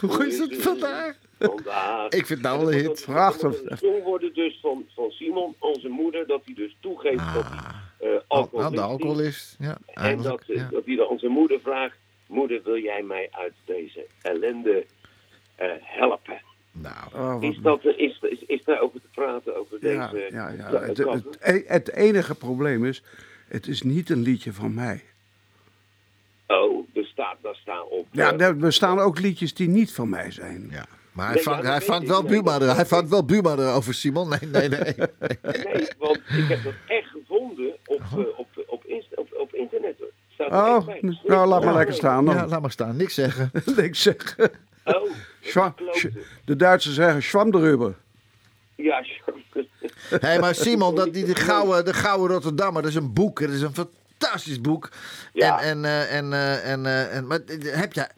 Hoe is het vandaag? vandaag? Ik vind het nou wel een hit. Prachtig. Toen worden dus van, van Simon, onze moeder, dat hij dus toegeeft ah, dat hij uh, alcoholist, aan de alcoholist. Ja, en dat, ja. dat hij dan onze moeder vraagt, moeder, wil jij mij uit deze ellende uh, helpen. Nou, oh, is, dat, is, is, is daar over te praten, over ja, deze... Ja, ja. De, het, het, het enige probleem is, het is niet een liedje van mij. Oh, er staat, daar staan op... Ja, er bestaan ook liedjes die niet van mij zijn. Ja. Maar hij, nee, vangt, ja, hij, vangt wel Buma er, hij vangt wel Buma er over, Simon. Nee, nee, nee. Nee, want ik heb dat echt gevonden op, oh. uh, op, op, op, op internet. Staat oh, bij. nou, nou laat maar lekker staan dan. Ja, laat maar staan. Niks zeggen. Niks zeggen. Oh, Schwa- de Duitsers zeggen Schwamdrüber. Ja, Schwamdrüber. Hé, maar Simon, dat, die, die Gouwe, de Gouwe Rotterdammer, dat is een boek. Dat is een fantastisch boek. Ja. En, en, en, en, en, en, maar heb jij,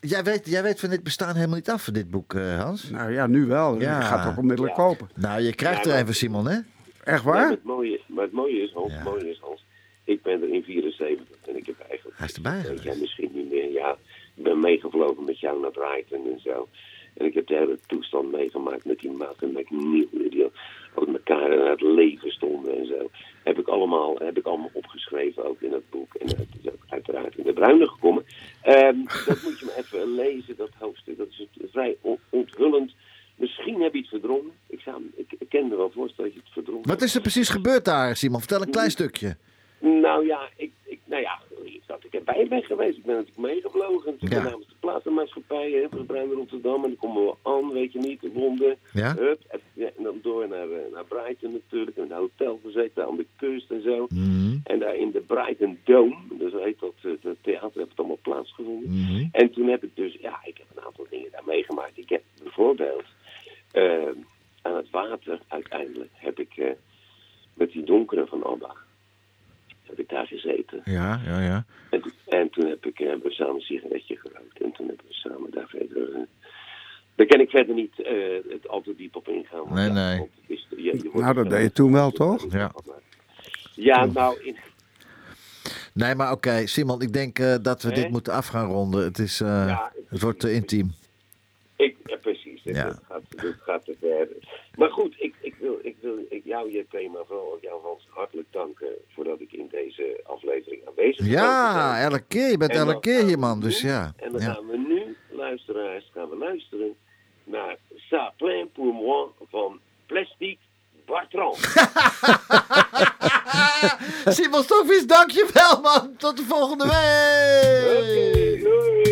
jij, weet, jij weet van dit bestaan helemaal niet af, van dit boek, Hans? Nou ja, nu wel. Ja. Je gaat het ook onmiddellijk ja. kopen. Nou, je krijgt ja, er even, Simon, hè? Echt waar? Ja, maar, het mooie, maar het mooie is, Hans, ja. het mooie is, Hans, ik ben er in vierenzeventig en ik heb eigenlijk... Hij is erbij geweest. Jij misschien niet meer, ja... Ik ben meegevlogen met jou naar Brighton en zo. En ik heb de hele toestand meegemaakt met die Matthew McNeil. Die ook met Karin aan het leven stonden en zo. Heb ik allemaal, heb ik allemaal opgeschreven ook in dat boek. En dat is ook uiteraard in de Bruine gekomen. Um, dat moet je maar even lezen, dat hoofdstuk. Dat is vrij onthullend. Misschien heb je het verdrongen. Ik, zou, ik, ik ken me wel voorstellen dat je het verdrongen. Wat is er precies gebeurd daar, Simon? Vertel een klein stukje. Nou ja, ik, ik, nou ja, dat ik erbij ben geweest. Ik ben natuurlijk meegevlogen. Ik ben ja. namens de platenmaatschappij, Bruine Rotterdam. En dan komen we aan, weet je niet, Londen. Ja. Hup, en dan door naar, naar Brighton natuurlijk. En in een hotel gezeten aan de kust en zo. Mm-hmm. En daar in de Brighton Dome, dus heet dat het theater, heb het allemaal plaatsgevonden. Mm-hmm. En toen heb ik dus, ja, ik heb een aantal dingen daar meegemaakt. Ik heb bijvoorbeeld uh, aan het water uiteindelijk heb ik uh, met die donkere van Abba. Heb ik daar gezeten. Ja, ja, ja. En, en toen heb ik, hebben we samen een sigaretje gerookt. En toen hebben we samen daar verder... Uh, daar kan ik verder niet uh, het al te diep op ingaan. Nee, daar, nee. Is, je, je nou, dat deed je toen wel, toch? Ja, ja nou... In... Nee, maar oké, okay, Simon, ik denk uh, dat we He? dit moeten af gaan ronden. Het, is, uh, ja, het, het wordt te uh, intiem. Ik, ja, precies. Het ja. gaat, gaat te ver. Maar goed, ik, ik wil, ik wil ik, jou, je thema, vooral jou, Hans, hartelijk danken voordat ik in deze aflevering aanwezig ben. Ja, elke keer. Je bent elke keer hier, man. Dus ja. En dan ja. gaan we nu, luisteraars, gaan we luisteren naar Ça plaint pour moi van Plastic Bartrand. Simon Stokvis, dankjewel, man. Tot de volgende week. Okay, doei.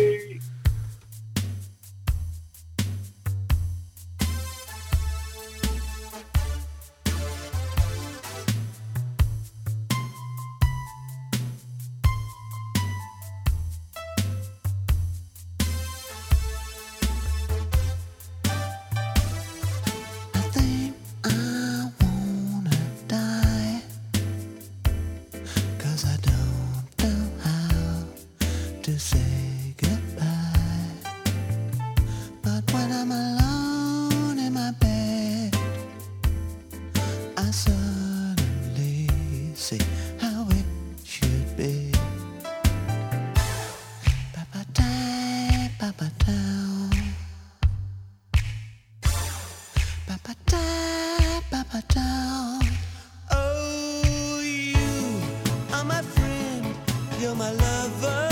Lover,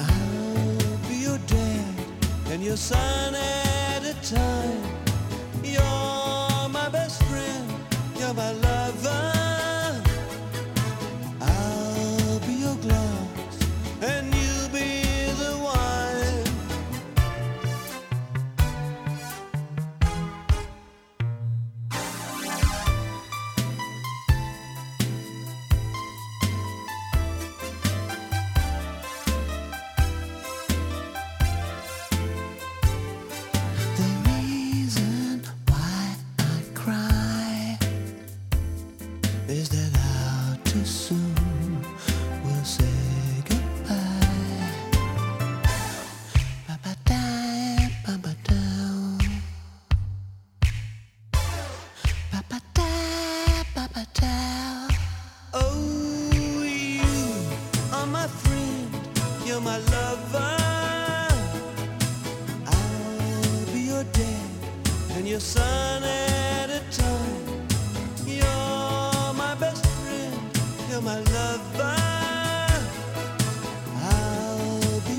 I'll be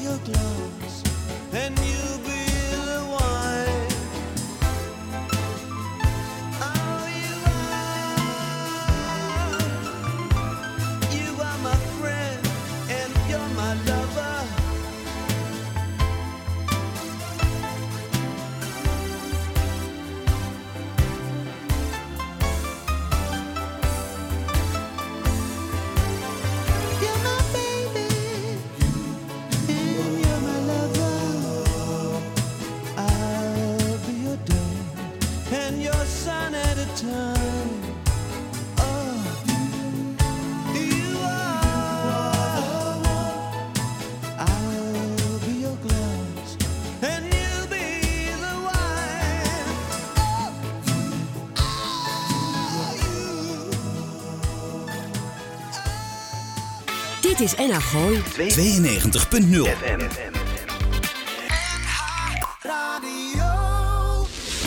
your gloves and you Dit is N H Gooi tweeënnegentig punt nul F M.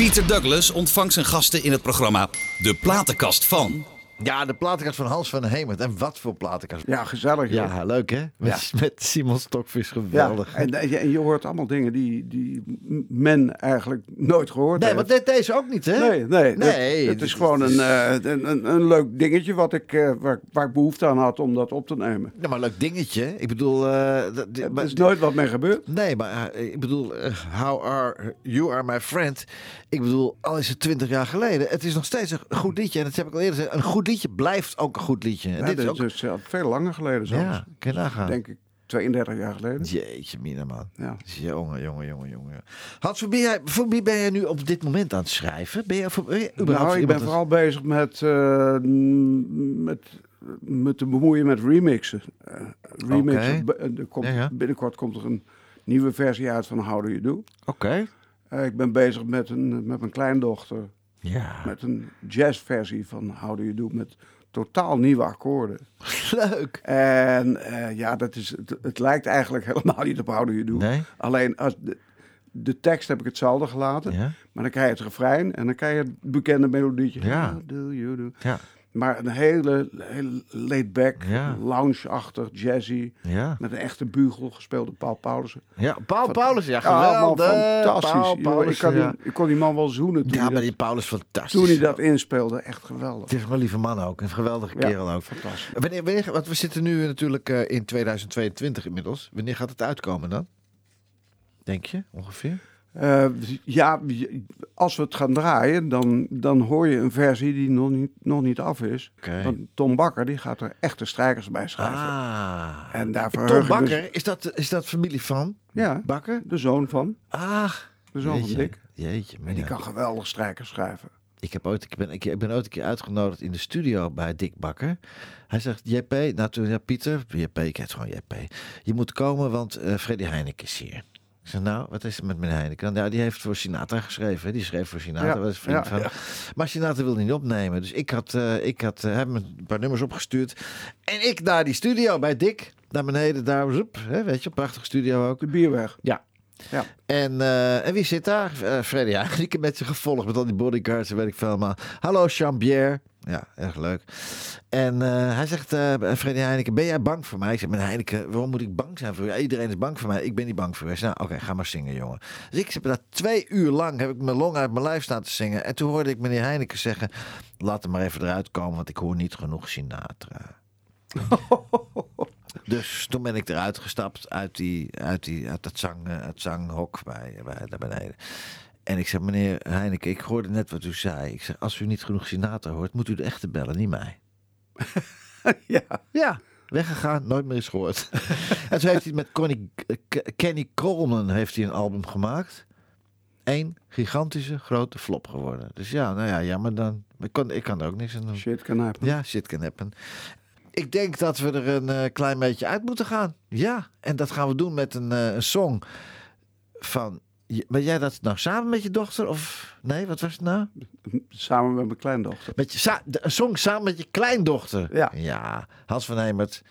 Peter Douglas ontvangt zijn gasten in het programma De Platenkast van... Ja, de platenkast van Hans van Hemert. En wat voor platenkast. Ja, gezellig. Joh. Ja, leuk hè? Met, ja. met Simon Stokvis, geweldig. Ja, en, en je hoort allemaal dingen die, die men eigenlijk nooit gehoord nee, heeft. Nee, maar deze ook niet hè? Nee, nee. nee het, het is gewoon een, uh, een, een, een leuk dingetje wat ik, uh, waar, waar ik behoefte aan had om dat op te nemen. Ja, maar leuk dingetje. Ik bedoel... Uh, d- d- het is d- nooit wat mee gebeurd. Nee, maar uh, ik bedoel, uh, how are you are my friend. Ik bedoel, al is het twintig jaar geleden. Het is nog steeds een goed liedje. En dat heb ik al eerder gezegd. Een goed liedje blijft ook een goed liedje. En ja, dit is ook... dus, uh, veel langer geleden zelfs. Ja, kan je nagaan. Denk ik tweeëndertig jaar geleden. Jeetje mina man. Ja. Jongen, jongen, jongen, jongen. Hans, voor wie, jij, voor wie ben jij nu op dit moment aan het schrijven? Ben je, voor, ben je nou, ik ben vooral het... bezig met, uh, met, met te bemoeien met remixen. Uh, remixen. Okay. B- er komt, ja, ja. Binnenkort komt er een nieuwe versie uit van How Do You Do. Oké. Okay. Uh, ik ben bezig met, een, met mijn kleindochter. Ja. Met een jazzversie van How Do You Do met totaal nieuwe akkoorden. Leuk. En uh, ja, dat is, het, het lijkt eigenlijk helemaal niet op How Do You Do. Nee? Alleen als de, de tekst heb ik hetzelfde gelaten. Ja? Maar dan krijg je het refrein en dan krijg je het bekende melodietje. Ja. How do you do? Ja. Maar een hele, hele laid-back, ja. lounge-achtig, jazzy. Ja. Met een echte bugel gespeeld door Paul Paulus. Ja, Paul van, Paulus, ja, geweldig. Fantastisch. Paul Paulus, Yo, ik, ja. die, ik kon die man wel zoenen. Toen ja, maar dat, die Paulus fantastisch. Toen hij dat inspeelde, echt geweldig. Het is wel een lieve man ook, een geweldige kerel ja, ook. Fantastisch. Wanneer, wanneer, want we zitten nu natuurlijk uh, in tweeduizend tweeëntwintig inmiddels. Wanneer gaat het uitkomen dan? Denk je, ongeveer? Uh, ja, als we het gaan draaien, dan, dan hoor je een versie die nog niet, nog niet af is. Okay. Want Tom Bakker die gaat er echte strijkers bij schrijven. Ah. En daarvoor Tom Bakker, dus... is, dat, is dat familie van ja, Bakker? De zoon van. Ah. De zoon jeetje, van Dick. Jeetje, en die ja. kan geweldig strijkers schrijven. Ik, heb ooit, ik, ben, ik ben ooit een keer uitgenodigd in de studio bij Dick Bakker. Hij zegt, J P, nou toen, ja, Pieter, J P, ik heet gewoon J P. Je moet komen, want uh, Freddy Heineken is hier. Ik zeg, nou, wat is er met meneer Heineken? Nou, die heeft voor Sinatra geschreven. Hè? Die schreef voor Sinatra. Ja, was vriend ja, van. Ja. Maar Sinatra wilde niet opnemen. Dus ik had, uh, ik had uh, hem een paar nummers opgestuurd. En ik naar die studio bij Dick. Naar beneden, daar, zoep, hè, weet je, prachtige studio ook. De Bierweg. Ja. Ja. En, uh, en wie zit daar? Uh, Freddy Heineken met zijn gevolg. Met al die bodyguards en weet ik veel. Maar hallo, Jean-Pierre. Ja, erg leuk. En uh, hij zegt, uh, Freddy Heineken, ben jij bang voor mij? Ik zeg, meneer Heineken, waarom moet ik bang zijn voor jou? Iedereen is bang voor mij, ik ben niet bang voor jou. Ik zeg, nou, oké, okay, ga maar zingen, jongen. Dus ik heb daar twee uur lang, heb ik mijn long uit mijn lijf staan te zingen. En toen hoorde ik meneer Heineken zeggen, laat hem maar even eruit komen, want ik hoor niet genoeg Sinatra. Dus toen ben ik eruit gestapt, uit, die, uit, die, uit dat zang, uit zanghok bij, bij, daar beneden. En ik zeg, meneer Heineken, ik hoorde net wat u zei. Ik zeg, als u niet genoeg Sinatra hoort, moet u de echte bellen, niet mij. ja. Ja, weggegaan, nooit meer eens gehoord. En toen heeft hij met Connie, Kenny Coleman heeft hij een album gemaakt. Eén gigantische grote flop geworden. Dus ja, nou ja, jammer dan. Ik kan, ik kan er ook niks aan doen. Shit can happen. Ja, shit can happen. Ik denk dat we er een uh, klein beetje uit moeten gaan. Ja, en dat gaan we doen met een, uh, een song van... Ben jij dat nou samen met je dochter? Of nee, wat was het nou? Samen met mijn kleindochter. Met je sa- de, een song samen met je kleindochter? Ja. Ja, Hans van Hemert.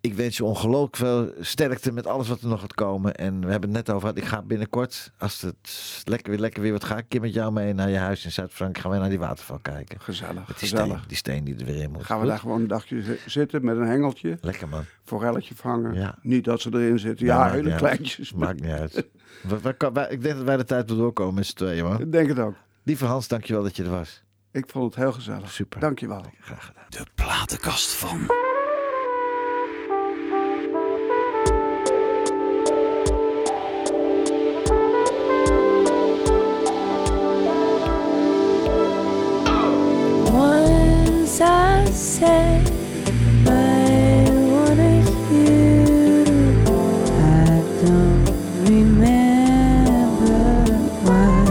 Ik wens je ongelooflijk veel sterkte met alles wat er nog gaat komen. En we hebben het net over gehad. Ik ga binnenkort, als het lekker weer lekker weer wordt, ga ik een keer met jou mee naar je huis in Zuid-Frankrijk. Gaan wij naar die waterval kijken. Gezellig, met die gezellig. Steen, die steen die er weer in moet. Gaan we goed? Daar gewoon een dagje z- zitten met een hengeltje. Lekker man. Forelletje vangen. Ja. Niet dat ze erin zitten. Ja, ja hele kleintjes. Maakt niet uit. we, we, we, we, ik denk dat wij de tijd wel doorkomen met z'n tweeën, man. Ik denk het ook. Lieve Hans, dankjewel dat je er was. Ik vond het heel gezellig. Super. Dankjewel. Graag gedaan. De platenkast van... I said I wanted you. I don't remember why.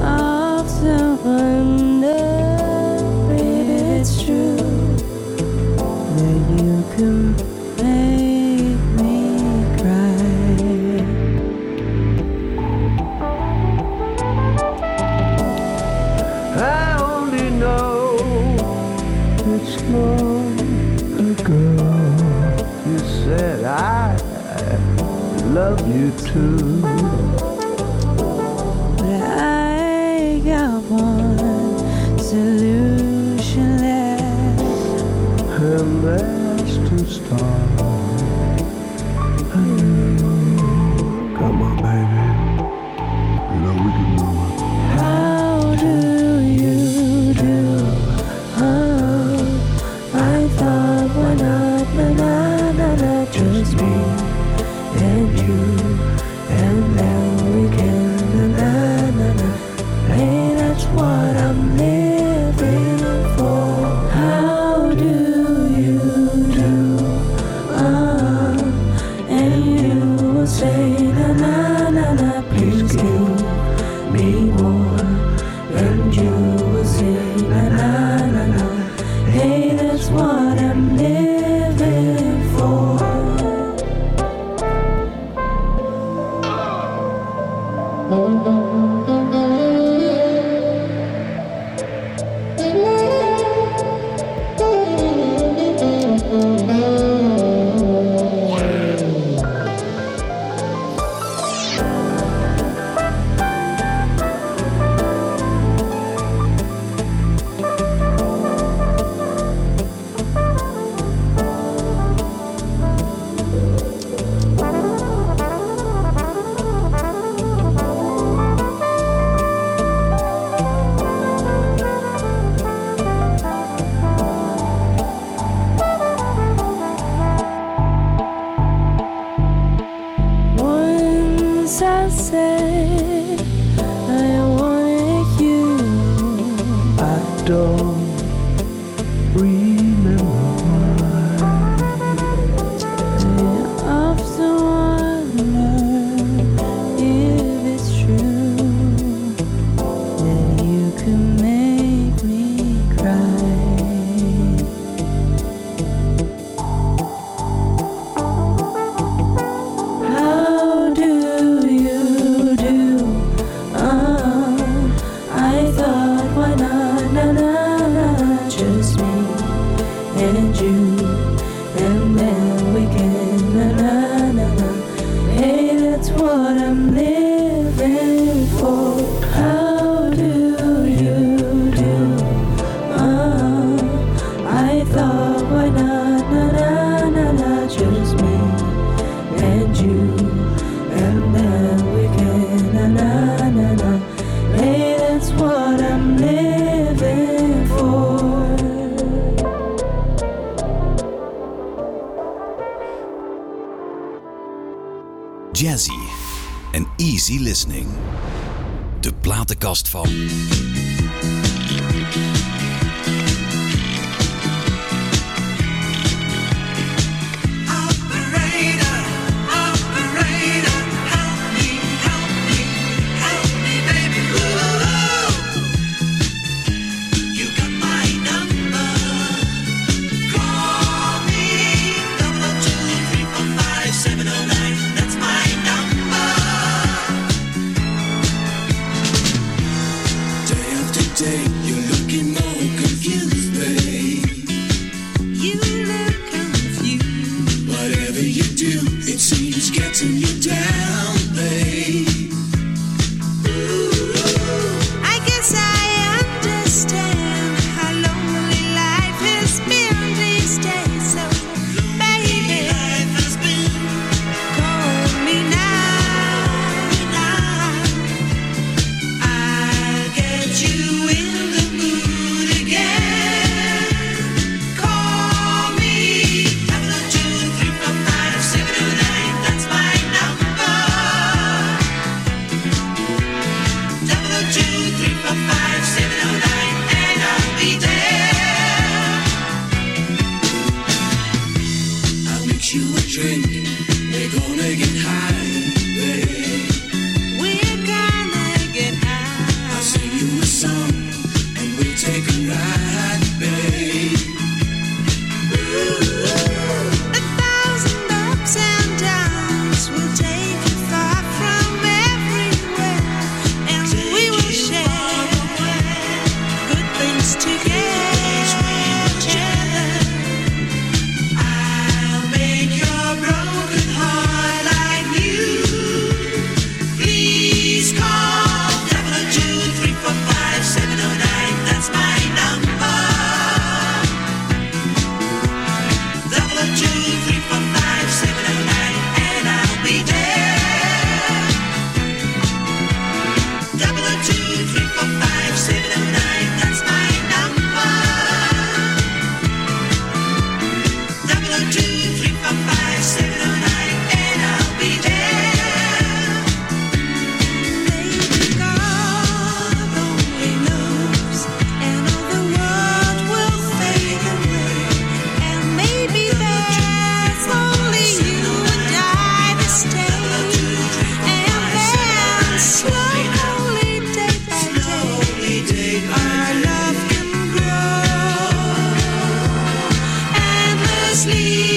I often wonder if it's true that you can make me cry. I only know it's long ago. you too. But I got one solution left, and that's to start anew. Come on, baby, you know we can do it. How do you do? Oh, I thought why not, na na na na, just me. And you, and then we can, na na na. Hey, that's what I'm living for. How do you do? Ah, oh, and you will say, na na na na. Please give me more, and you will say, na na na na. Hey, that's what I'm living for. Together, I make your broken. sleep.